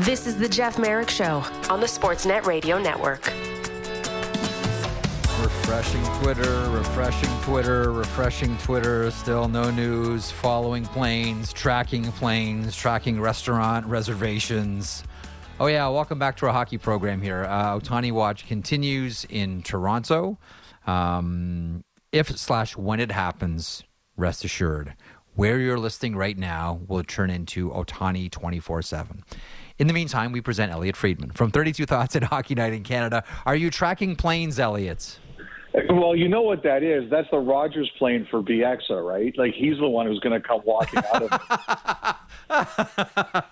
This is the Jeff Merrick Show on the Sportsnet Radio Network. Refreshing Twitter. Still no news. Following planes, tracking restaurant reservations. Oh yeah, welcome back to our hockey program here. Ohtani Watch continues in Toronto. If/when it happens, rest assured, where you're listing right now will turn into Ohtani 24/7. In the meantime, we present Elliotte Friedman from 32 Thoughts at Hockey Night in Canada. Are you tracking planes, Elliot? Well, you know what that is. That's the Rogers plane for BXA, right? Like, he's the one who's going to come walking out of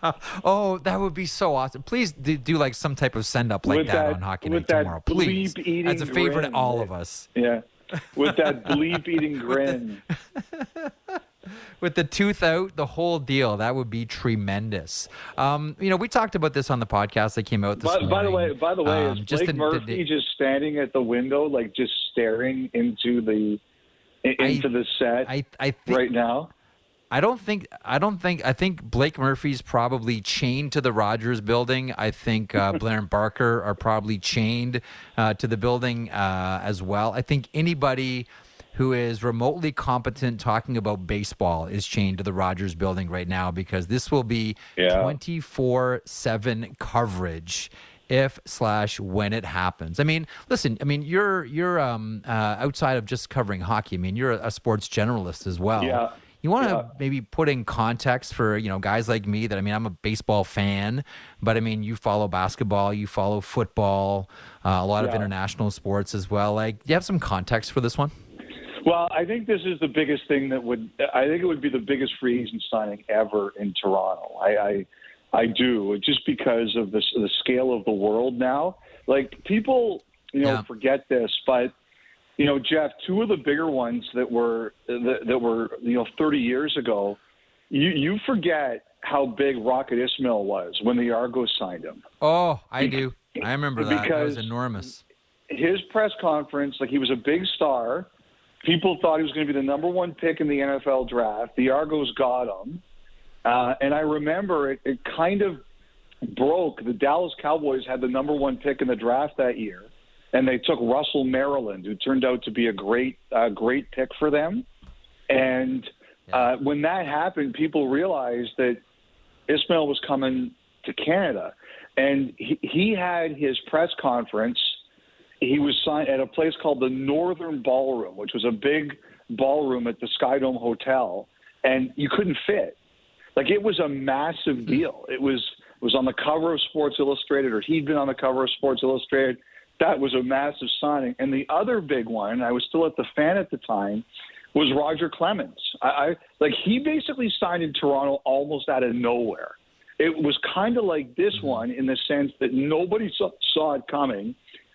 it. Oh, that would be so awesome. Please do like some type of send-up like that on Hockey Night tomorrow. Please. That's a favorite grin. Of all of us. Yeah. With that bleep-eating grin. With the tooth out, the whole deal. That would be tremendous. We talked about this on the podcast that came out this morning. By the way, is Blake Murphy just standing at the window, like just staring into the set right now? I think Blake Murphy's probably chained to the Rogers building. I think Blair and Barker are probably chained to the building as well. I think anybody who is remotely competent talking about baseball is chained to the Rogers building right now, because this will be 24/7 coverage if/when it happens. I mean, listen, you're outside of just covering hockey. I mean, you're a sports generalist as well. Yeah. You want to maybe put in context for, guys like me that, I'm a baseball fan, but you follow basketball, you follow football, a lot of international sports as well. Like, do you have some context for this one? Well, I think this is the biggest thing it would be the biggest free agent signing ever in Toronto. I do, just because of the scale of the world now. Like, people, forget this, but Jeff, two of the bigger ones that were 30 years ago, you forget how big Rocket Ismail was when the Argos signed him. Oh, I do. I remember that. That was enormous. His press conference, like, he was a big star. People thought he was going to be the number one pick in the NFL draft. The Argos got him. And I remember it kind of broke. The Dallas Cowboys had the number one pick in the draft that year, and they took Russell Maryland, who turned out to be a great pick for them. And when that happened, people realized that Ismail was coming to Canada. And he had his press conference. He was signed at a place called the Northern Ballroom, which was a big ballroom at the Skydome Hotel, and you couldn't fit. Like, it was a massive deal. It was on the cover of Sports Illustrated, or he'd been on the cover of Sports Illustrated. That was a massive signing. And the other big one, I was still at the Fan at the time, was Roger Clemens. He basically signed in Toronto almost out of nowhere. It was kind of like this one in the sense that nobody saw it coming,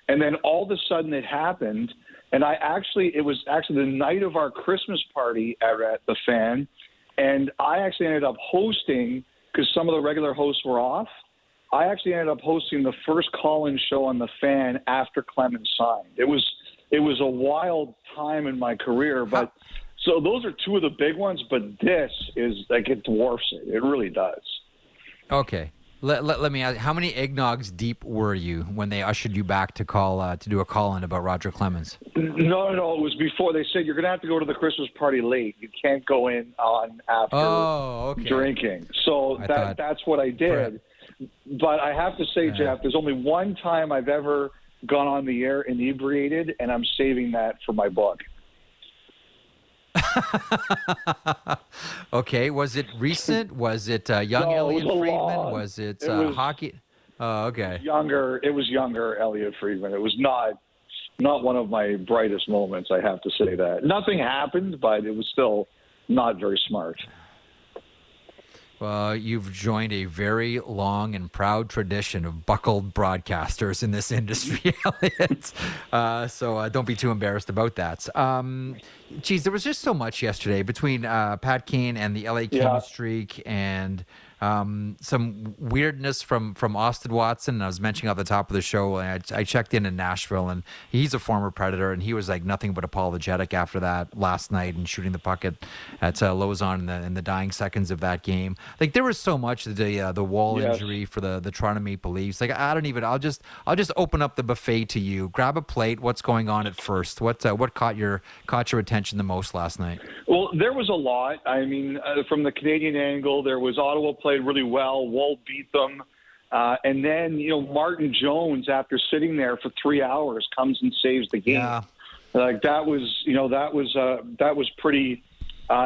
and then all of a sudden it happened. And it was actually the night of our Christmas party at the Fan, and I actually ended up hosting, because some of the regular hosts were off, I actually ended up hosting the first call-in show on the Fan after Clemens signed. It was a wild time in my career, but so those are two of the big ones. But this is it dwarfs it. It really does. Okay, let me ask: how many eggnogs deep were you when they ushered you back to call to do a call-in about Roger Clemens? No, it was before. They said you're going to have to go to the Christmas party late. You can't go in on after drinking. So that's what I did. But I have to say, Jeff, there's only one time I've ever gone on the air inebriated, and I'm saving that for my book. Okay. Was it recent? Was it young Elliotte Friedman? Was it hockey? Oh, okay. It was younger Elliotte Friedman. It was not one of my brightest moments, I have to say that. Nothing happened, but it was still not very smart. Well, you've joined a very long and proud tradition of buckled broadcasters in this industry, Elliot. So don't be too embarrassed about that. There was just so much yesterday between Pat Kane and the LA Kings streak and Some weirdness from Austin Watson, and I was mentioning at the top of the show, I checked in Nashville, and he's a former Predator, and he was like nothing but apologetic after that last night and shooting the puck at Lauzon in the dying seconds of that game. Like, there was so much the wall injury for the Toronto Maple Leafs. Like, I'll just open up the buffet to you. Grab a plate. What's going on at first? What caught your attention the most last night? Well, there was a lot. I mean, from the Canadian angle, there was Ottawa played really well. Wall beat them. And then, Martin Jones, after sitting there for 3 hours, comes and saves the game. Yeah. Like, that was pretty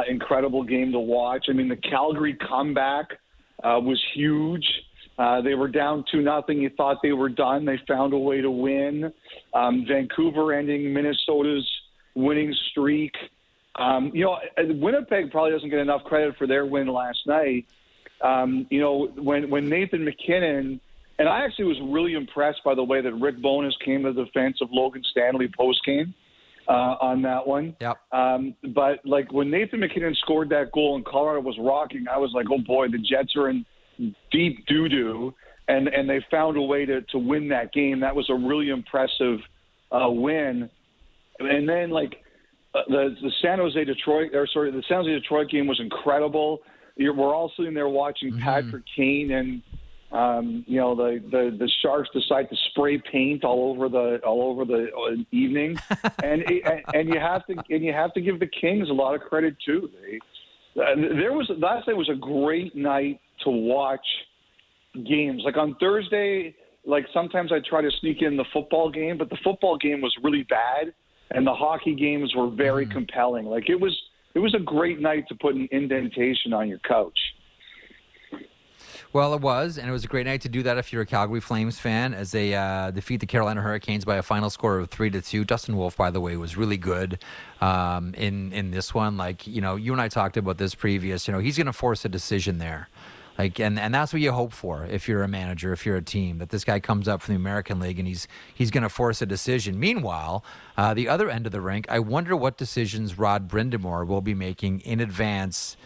incredible game to watch. I mean, the Calgary comeback was huge. They were down 2-0. You thought they were done. They found a way to win. Vancouver ending Minnesota's winning streak. Winnipeg probably doesn't get enough credit for their win last night. When Nathan McKinnon, and I actually was really impressed by the way that Rick Bowness came to the defense of Logan Stanley post-game on that one. Yep. But like when Nathan McKinnon scored that goal and Colorado was rocking, I was like, oh boy, the Jets are in deep doo-doo, and they found a way to win that game. That was a really impressive win. And then the San Jose Detroit game was incredible. We're all sitting there watching Patrick Kane, and the Sharks decide to spray paint all over the evening, and you have to give the Kings a lot of credit too. Last night was a great night to watch games. Like on Thursday, like sometimes I try to sneak in the football game, but the football game was really bad, and the hockey games were very compelling. Like it was a great night to put an indentation on your couch. Well, it was, and it was a great night to do that if you're a Calgary Flames fan, as they defeat the Carolina Hurricanes by a final score of 3-2. Dustin Wolf, by the way, was really good in this one. Like, you and I talked about this previous. He's going to force a decision there. Like, and that's what you hope for if you're a manager, if you're a team, that this guy comes up from the American League and he's going to force a decision. Meanwhile, the other end of the rink, I wonder what decisions Rod Brind'amour will be making in advance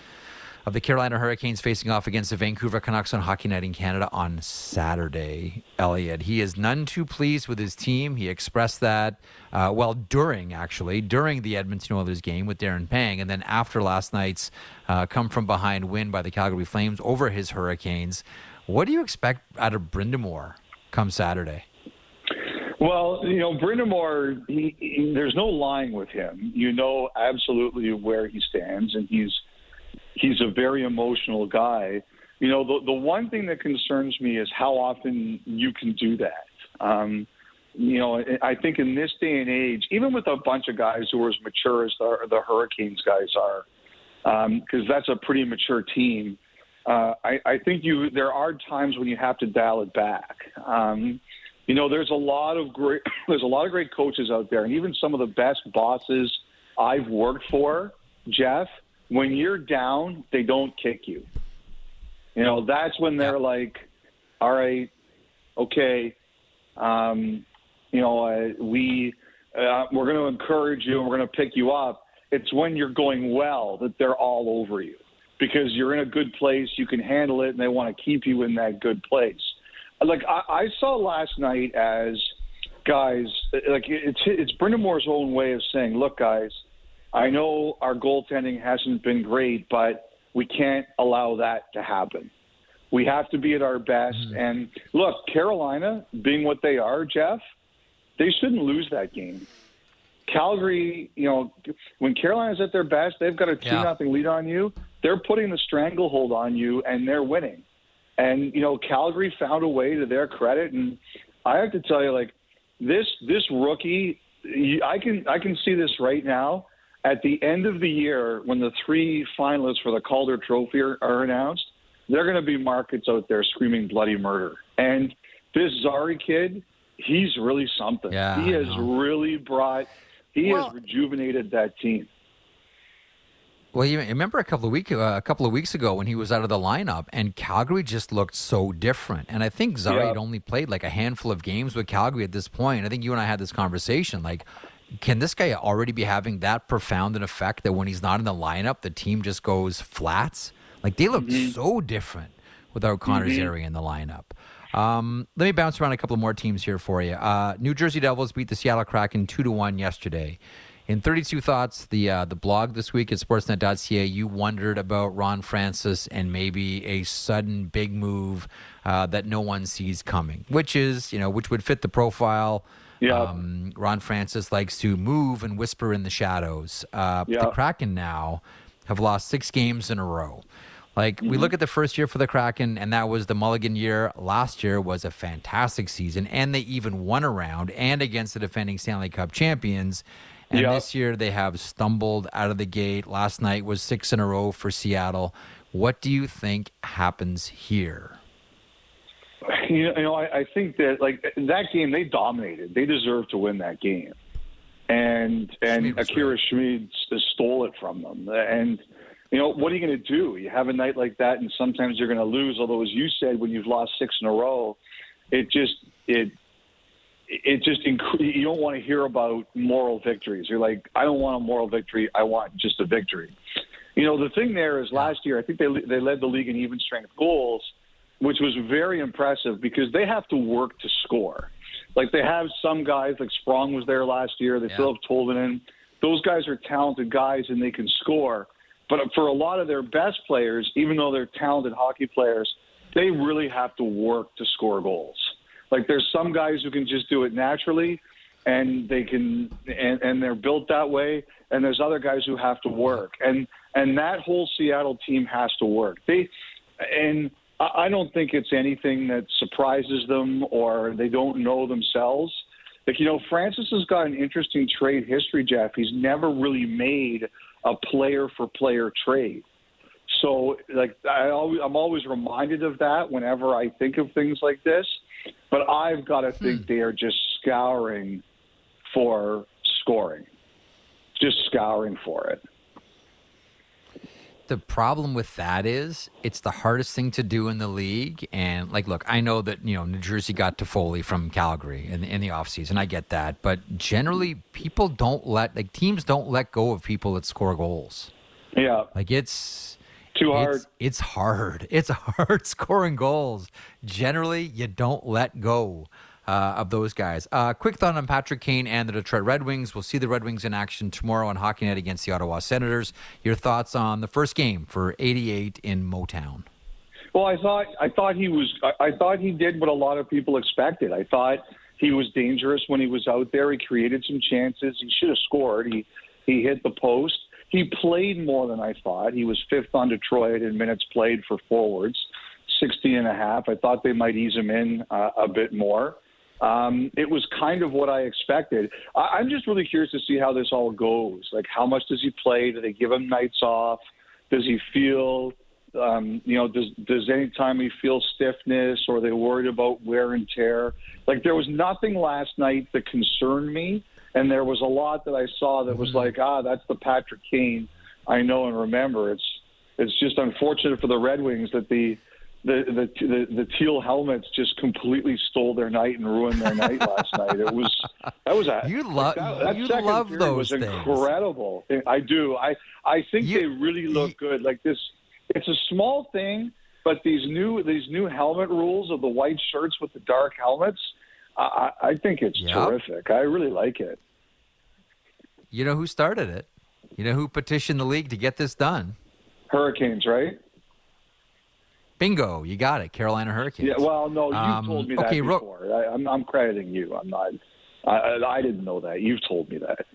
of the Carolina Hurricanes facing off against the Vancouver Canucks on Hockey Night in Canada on Saturday. Elliotte, he is none too pleased with his team. He expressed that during the Edmonton Oilers game with Darren Pang, and then after last night's come-from-behind win by the Calgary Flames over his Hurricanes. What do you expect out of Brind'amour come Saturday? Well, Brind'amour, there's no lying with him. You know absolutely where he stands, and he's a very emotional guy. The one thing that concerns me is how often you can do that. I think in this day and age, even with a bunch of guys who are as mature as the Hurricanes guys are, because that's a pretty mature team, I think there are times when you have to dial it back. There's a lot of great coaches out there, and even some of the best bosses I've worked for, Jeff, when you're down, they don't kick you. That's when they're like, all right, okay, we're going to encourage you and we're going to pick you up. It's when you're going well that they're all over you because you're in a good place, you can handle it, and they want to keep you in that good place. Like I saw last night as guys, like it's Brind'amour's own way of saying, look, guys, I know our goaltending hasn't been great, but we can't allow that to happen. We have to be at our best. And look, Carolina, being what they are, Jeff, they shouldn't lose that game. Calgary, when Carolina's at their best, they've got a 2-0 lead on you. They're putting the stranglehold on you, and they're winning. And, Calgary found a way to their credit. And I have to tell you, like, this rookie, I can see this right now. At the end of the year, when the three finalists for the Calder Trophy are announced, they're going to be markets out there screaming bloody murder. And this Zary kid, he's really something. Yeah, he has really has rejuvenated that team. Well, you remember a couple of weeks ago when he was out of the lineup, and Calgary just looked so different. And I think Zary had only played like a handful of games with Calgary at this point. I think you and I had this conversation, like, can this guy already be having that profound an effect that when he's not in the lineup, the team just goes flats? Like, they look so different without Connor Zary in the lineup. Let me bounce around a couple more teams here for you. New Jersey Devils beat the Seattle Kraken 2-1 yesterday. In 32 Thoughts, the blog this week at sportsnet.ca, you wondered about Ron Francis and maybe a sudden big move that no one sees coming, which is, you know, which would fit the profile. Yeah. Ron Francis likes to move and whisper in the shadows. The Kraken now have lost 6 games in a row. Like, we look at the first year for the Kraken, and that was the Mulligan year. Last year was a fantastic season, and they even won a round and against the defending Stanley Cup champions. And this year they have stumbled out of the gate. Last night was 6 in a row for Seattle. What do you think happens here? I think that, like, that game, they dominated. They deserved to win that game. And Akira Schmid stole it from them. And what are you going to do? You have a night like that, and sometimes you're going to lose. Although, as you said, when you've lost 6 in a row, you don't want to hear about moral victories. You're like, I don't want a moral victory. I want just a victory. The thing there is, last year I think they led the league in even strength goals, which was very impressive because they have to work to score. Like, they have some guys, like Sprong was there last year. They still have Tolvanen. Those guys are talented guys and they can score. But for a lot of their best players, even though they're talented hockey players, they really have to work to score goals. Like, there's some guys who can just do it naturally, and they can, and they're built that way. And there's other guys who have to work, and that whole Seattle team has to work. I don't think it's anything that surprises them or they don't know themselves. Like, Francis has got an interesting trade history, Jeff. He's never really made a player-for-player trade. So, like, I'm always reminded of that whenever I think of things like this. But I've got to think they are just scouring for scoring. Just scouring for it. The problem with that is it's the hardest thing to do in the league. And, like, look, I know that, New Jersey got Toffoli from Calgary in the offseason. I get that. But generally, people don't teams don't let go of people that score goals. Yeah. Like, it's too hard. It's hard. It's hard scoring goals. Generally, you don't let go of those guys. Quick thought on Patrick Kane and the Detroit Red Wings. We'll see the Red Wings in action tomorrow on Hockey Night against the Ottawa Senators. Your thoughts on the first game for 88 in Motown? Well, I thought he did what a lot of people expected. I thought he was dangerous when he was out there. He created some chances. He should have scored. He hit the post. He played more than I thought. He was 5th on Detroit in minutes played for forwards, 60.5. I thought they might ease him in a bit more. It was kind of what I expected. I'm just really curious to see how this all goes. Like, how much does he play? Do they give him nights off? Does he feel, does any time he feel stiffness, or are they worried about wear and tear? Like, there was nothing last night that concerned me, and there was a lot that I saw that was like, that's the Patrick Kane I know and remember. It's just unfortunate for the Red Wings that the teal helmets just completely stole their night and ruined their night last night. That period those was things. Incredible. I do. I think they really look good. Like, this, it's a small thing, but these new helmet rules of the white shirts with the dark helmets, I think it's terrific. I really like it. You know who started it? You know who petitioned the league to get this done? Hurricanes, right? Bingo, you got it. Carolina Hurricanes. Yeah, well, no, you told me that before. I'm crediting you. I'm not. I didn't know that. You've told me that.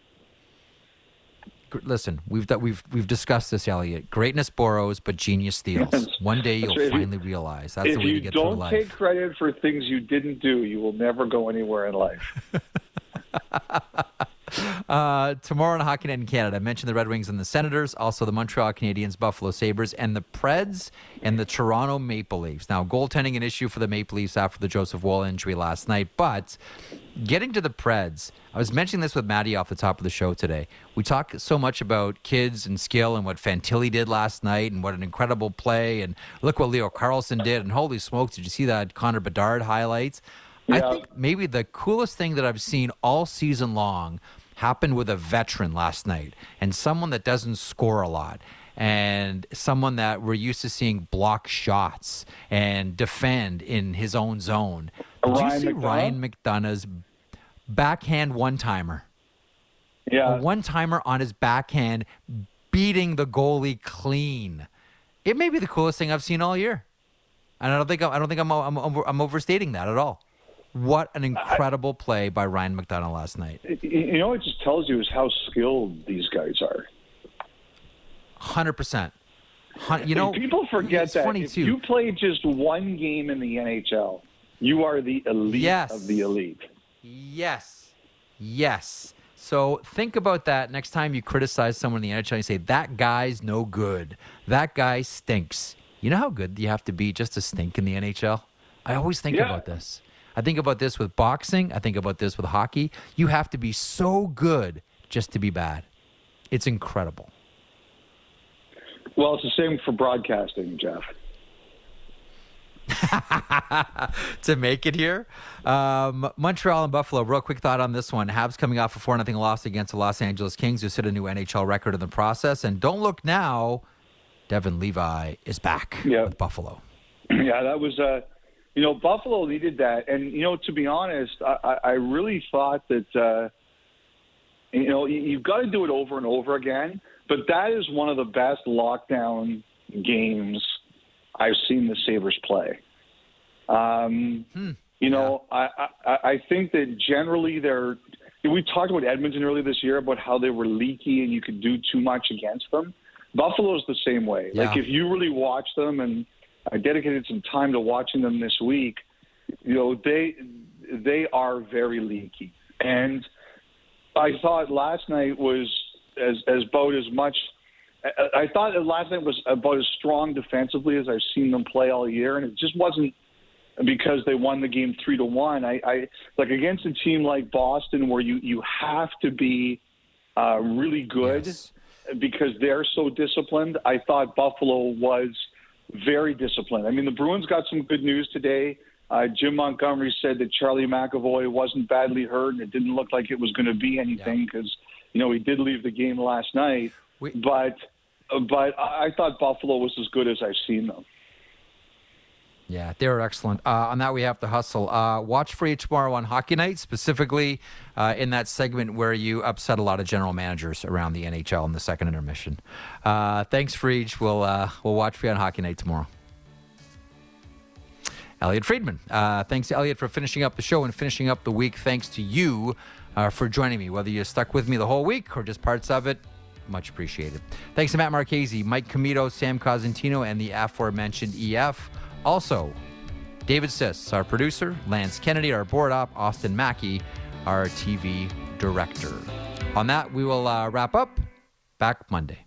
Listen, we've discussed this, Elliot. Greatness borrows, but genius steals. One day you'll finally realize that's the way to get through life. If you don't take credit for things you didn't do, you will never go anywhere in life. Tomorrow on Hockey Night in Canada, I mentioned the Red Wings and the Senators, also the Montreal Canadiens, Buffalo Sabres, and the Preds and the Toronto Maple Leafs. Now, goaltending an issue for the Maple Leafs after the Joseph Woll injury last night, but getting to the Preds, I was mentioning this with Maddie off the top of the show today. We talk so much about kids and skill and what Fantilli did last night and what an incredible play, and look what Leo Carlson did, and holy smokes, did you see that Connor Bedard highlights? Yeah. I think maybe the coolest thing that I've seen all season long happened with a veteran last night, and someone that doesn't score a lot, and someone that we're used to seeing block shots and defend in his own zone. Did you see Ryan McDonough's backhand one-timer? Yeah. A one-timer on his backhand, beating the goalie clean. It may be the coolest thing I've seen all year. And I don't think I'm overstating that at all. What an incredible play by Ryan McDonagh last night. You know, it just tells you is how skilled these guys are. 100%. You know, people forget it's that. Funny if too. You play just one game in the NHL, you are the elite of the elite. Yes. So think about that next time you criticize someone in the NHL. You say, that guy's no good. That guy stinks. You know how good you have to be just to stink in the NHL? I always think about this. I think about this with boxing. I think about this with hockey. You have to be so good just to be bad. It's incredible. Well, it's the same for broadcasting, Jeff. To make it here. Montreal and Buffalo, real quick thought on this one. Habs coming off a 4-0 loss against the Los Angeles Kings, who set a new NHL record in the process. And don't look now, Devin Levi is back with Buffalo. Yeah, that was... You know, Buffalo needed that. And, you know, to be honest, I really thought that, you know, you've got to do it over and over again. But that is one of the best lockdown games I've seen the Sabres play. You know, I think that generally they're – we talked about Edmonton earlier this year about how they were leaky and you could do too much against them. Buffalo's the same way. Yeah. Like, if you really watch them and – I dedicated some time to watching them this week. You know, they are very leaky. And I thought last night was about as strong defensively as I've seen them play all year. And it just wasn't because they won the game 3-1. I like against a team like Boston where you have to be really good because they're so disciplined. I thought Buffalo was very disciplined. I mean, the Bruins got some good news today. Jim Montgomery said that Charlie McAvoy wasn't badly hurt, and it didn't look like it was going to be anything because, you know, he did leave the game last night. But I thought Buffalo was as good as I've seen them. Yeah, they were excellent. On that, we have to hustle. Watch for you tomorrow on Hockey Night, specifically in that segment where you upset a lot of general managers around the NHL in the second intermission. Thanks, Frege. We'll watch for you on Hockey Night tomorrow. Elliotte Friedman. Thanks, Elliotte, for finishing up the show and finishing up the week. Thanks to you for joining me, whether you stuck with me the whole week or just parts of it. Much appreciated. Thanks to Matt Marchese, Mike Comito, Sam Cosentino, and the aforementioned EF. Also, David Siss, our producer, Lance Kennedy, our board op, Austin Mackey, our TV director. On that, we will wrap up. Back Monday.